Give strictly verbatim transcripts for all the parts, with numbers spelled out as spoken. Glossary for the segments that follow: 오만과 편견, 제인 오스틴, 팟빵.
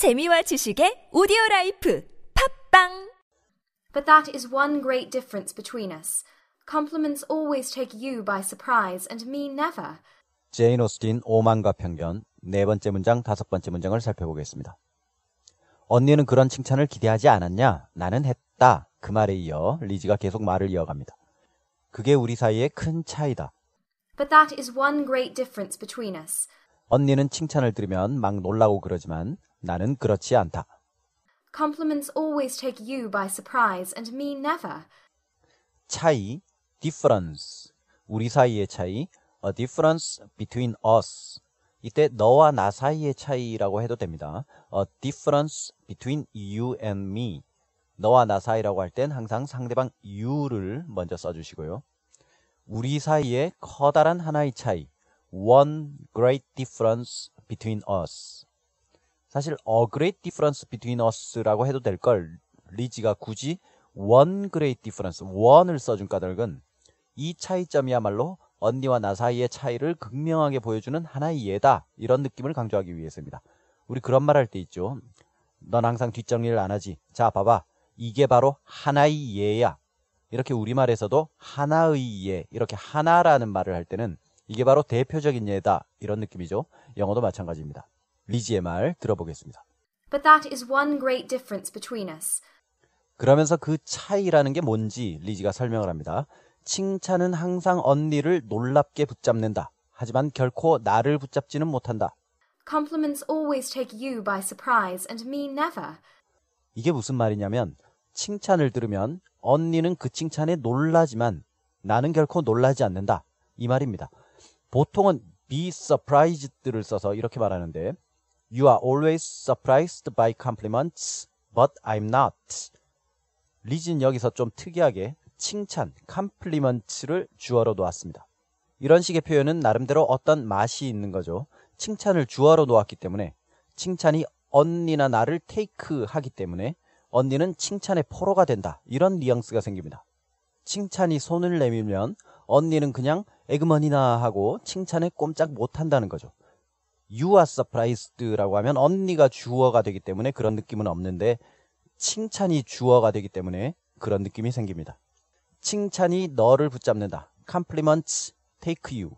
재미와 지식의 오디오 라이프 팟빵. But that is one great difference between us. Compliments always take you by surprise and me never. 제인 오스틴 오만과 편견 네 번째 문장 다섯 번째 문장을 살펴보겠습니다. 언니는 그런 칭찬을 기대하지 않았냐? 나는 했다. 그 말에 이어 리지가 계속 말을 이어갑니다. 그게 우리 사이의 큰 차이다. But that is one great difference between us. 언니는 칭찬을 들으면 막 놀라고 그러지만 나는 그렇지 않다. Compliments always take you by surprise and me never. 차이, difference. 우리 사이의 차이, a difference between us. 이때 너와 나 사이의 차이라고 해도 됩니다. A difference between you and me. 너와 나 사이라고 할 땐 항상 상대방 you를 먼저 써주시고요. 우리 사이의 커다란 하나의 차이. One great difference between us. 사실 a great difference between us라고 해도 될 걸 리지가 굳이 one great difference, one을 써준 까닭은 이 차이점이야말로 언니와 나 사이의 차이를 극명하게 보여주는 하나의 예다. 이런 느낌을 강조하기 위해서입니다. 우리 그런 말 할 때 있죠. 넌 항상 뒷정리를 안 하지. 자, 봐봐. 이게 바로 하나의 예야. 이렇게 우리말에서도 하나의 예, 이렇게 하나라는 말을 할 때는 이게 바로 대표적인 예다. 이런 느낌이죠. 영어도 마찬가지입니다. 리지의 말 들어보겠습니다. But that is one great difference between us. 그러면서 그 차이라는 게 뭔지 리지가 설명을 합니다. 칭찬은 항상 언니를 놀랍게 붙잡는다. 하지만 결코 나를 붙잡지는 못한다. Compliments always take you by surprise and me never. 이게 무슨 말이냐면 칭찬을 들으면 언니는 그 칭찬에 놀라지만 나는 결코 놀라지 않는다. 이 말입니다. 보통은 be surprised를 써서 이렇게 말하는데 You are always surprised by compliments, but I'm not. 리진 여기서 좀 특이하게 칭찬, compliments를 주어로 놓았습니다. 이런 식의 표현은 나름대로 어떤 맛이 있는 거죠. 칭찬을 주어로 놓았기 때문에 칭찬이 언니나 나를 take 하기 때문에 언니는 칭찬의 포로가 된다. 이런 뉘앙스가 생깁니다. 칭찬이 손을 내밀면 언니는 그냥 에그머니나 하고 칭찬에 꼼짝 못한다는 거죠. You are surprised라고 하면 언니가 주어가 되기 때문에 그런 느낌은 없는데 칭찬이 주어가 되기 때문에 그런 느낌이 생깁니다. 칭찬이 너를 붙잡는다. Compliments take you.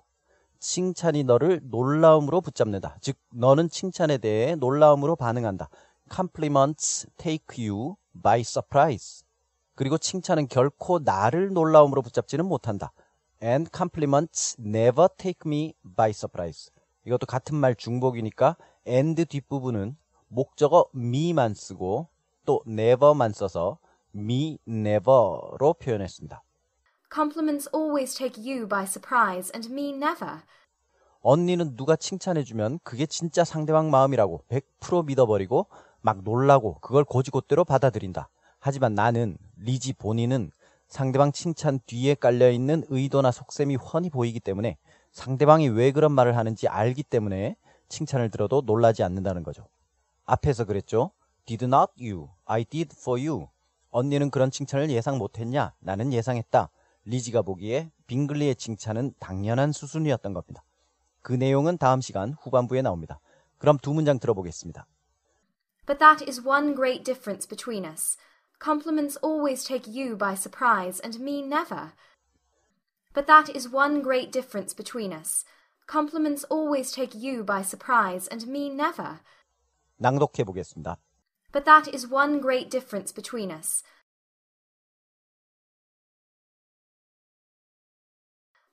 칭찬이 너를 놀라움으로 붙잡는다. 즉 너는 칭찬에 대해 놀라움으로 반응한다. Compliments take you by surprise. 그리고 칭찬은 결코 나를 놀라움으로 붙잡지는 못한다. And compliments never take me by surprise. 이것도 같은 말 중복이니까 and 뒷부분은 목적어 me만 쓰고 또 never만 써서 me never로 표현했습니다. Compliments always take you by surprise and me never. 언니는 누가 칭찬해주면 그게 진짜 상대방 마음이라고 백 퍼센트 믿어버리고 막 놀라고 그걸 고지고대로 받아들인다. 하지만 나는, 리지 본인은 상대방 칭찬 뒤에 깔려있는 의도나 속셈이 훤히 보이기 때문에 상대방이 왜 그런 말을 하는지 알기 때문에 칭찬을 들어도 놀라지 않는다는 거죠. 앞에서 그랬죠. Did not you, I did for you. 언니는 그런 칭찬을 예상 못했냐? 나는 예상했다. 리지가 보기에 빙글리의 칭찬은 당연한 수순이었던 겁니다. 그 내용은 다음 시간 후반부에 나옵니다. 그럼 두 문장 들어보겠습니다. But that is one great difference between us. Compliments always take you by surprise and me never. But that is one great difference between us. Compliments always take you by surprise and me never. 낭독해 보겠습니다. But that is one great difference between us.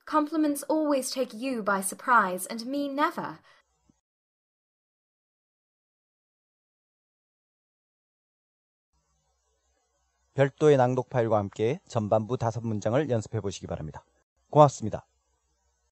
Compliments always take you by surprise and me never. 별도의 낭독 파일과 함께 전반부 다섯 문장을 연습해 보시기 바랍니다. 고맙습니다.